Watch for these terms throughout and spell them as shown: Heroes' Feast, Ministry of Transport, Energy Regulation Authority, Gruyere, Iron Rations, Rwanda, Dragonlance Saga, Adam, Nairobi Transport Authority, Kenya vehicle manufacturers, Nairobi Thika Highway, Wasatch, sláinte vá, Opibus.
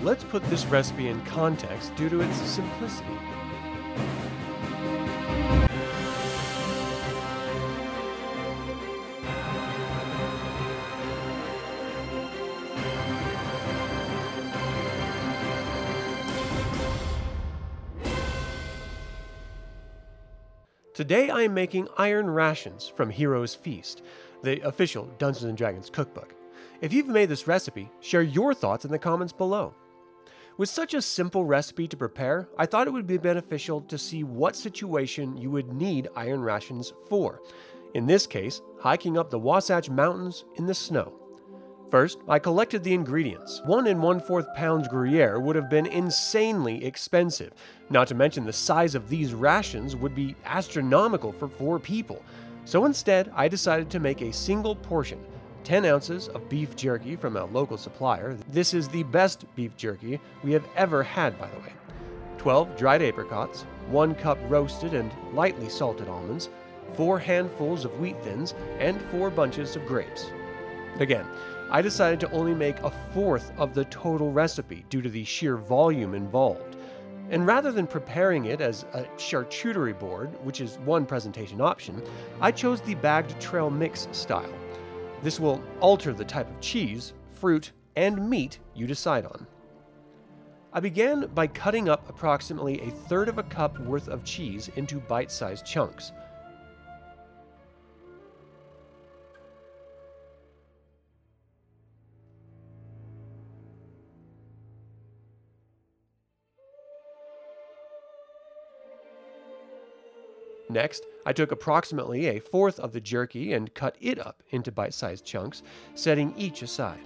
Let's put this recipe in context due to its simplicity. Today I am making Iron Rations from Heroes' Feast, the official Dungeons & Dragons cookbook. If you've made this recipe, share your thoughts in the comments below. With such a simple recipe to prepare, I thought it would be beneficial to see what situation you would need iron rations for. In this case, hiking up the Wasatch Mountains in the snow. First, I collected the ingredients. 1 1/4 pounds Gruyere would have been insanely expensive, not to mention the size of these rations would be astronomical for 4 people. So instead, I decided to make a single portion, 10 ounces of beef jerky from a local supplier. This is the best beef jerky we have ever had, by the way. 12 dried apricots, 1 cup roasted and lightly salted almonds, 4 handfuls of wheat thins, and 4 bunches of grapes. Again, I decided to only make 1/4 of the total recipe due to the sheer volume involved. And rather than preparing it as a charcuterie board, which is one presentation option, I chose the bagged trail mix style. This will alter the type of cheese, fruit, and meat you decide on. I began by cutting up approximately 1/3 cup worth of cheese into bite-sized chunks. Next, I took approximately 1/4 of the jerky and cut it up into bite-sized chunks, setting each aside.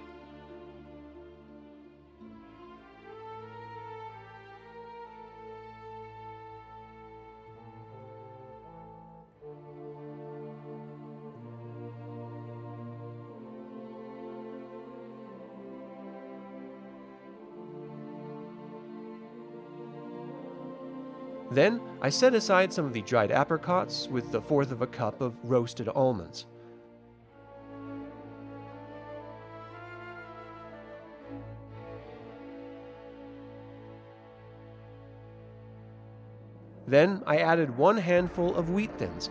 Then, I set aside some of the dried apricots with 1/4 cup of roasted almonds. Then, I added 1 handful of wheat thins,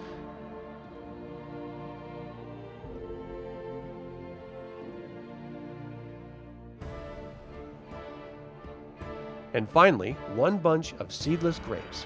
1 bunch of seedless grapes.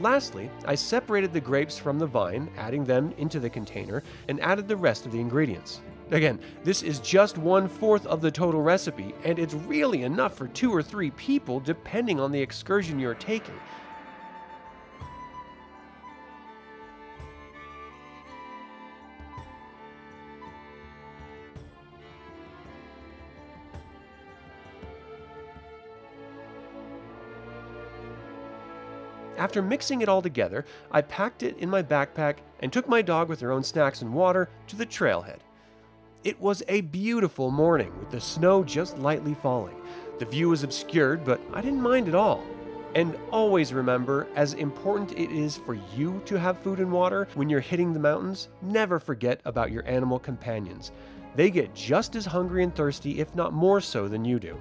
Lastly, I separated the grapes from the vine, adding them into the container, and added the rest of the ingredients. Again, this is just 1/4 of the total recipe, and it's really enough for 2 or 3 people depending on the excursion you're taking. After mixing it all together, I packed it in my backpack and took my dog with her own snacks and water to the trailhead. It was a beautiful morning with the snow just lightly falling. The view was obscured, but I didn't mind at all. And always remember, as important it is for you to have food and water when you're hitting the mountains, never forget about your animal companions. They get just as hungry and thirsty, if not more so, than you do.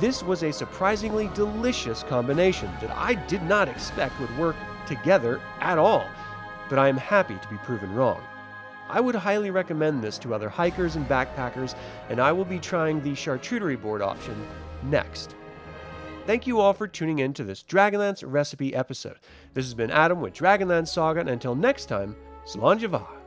This was a surprisingly delicious combination that I did not expect would work together at all, but I am happy to be proven wrong. I would highly recommend this to other hikers and backpackers, and I will be trying the charcuterie board option next. Thank you all for tuning in to this Dragonlance recipe episode. This has been Adam with Dragonlance Saga, and until next time, sláinte vá.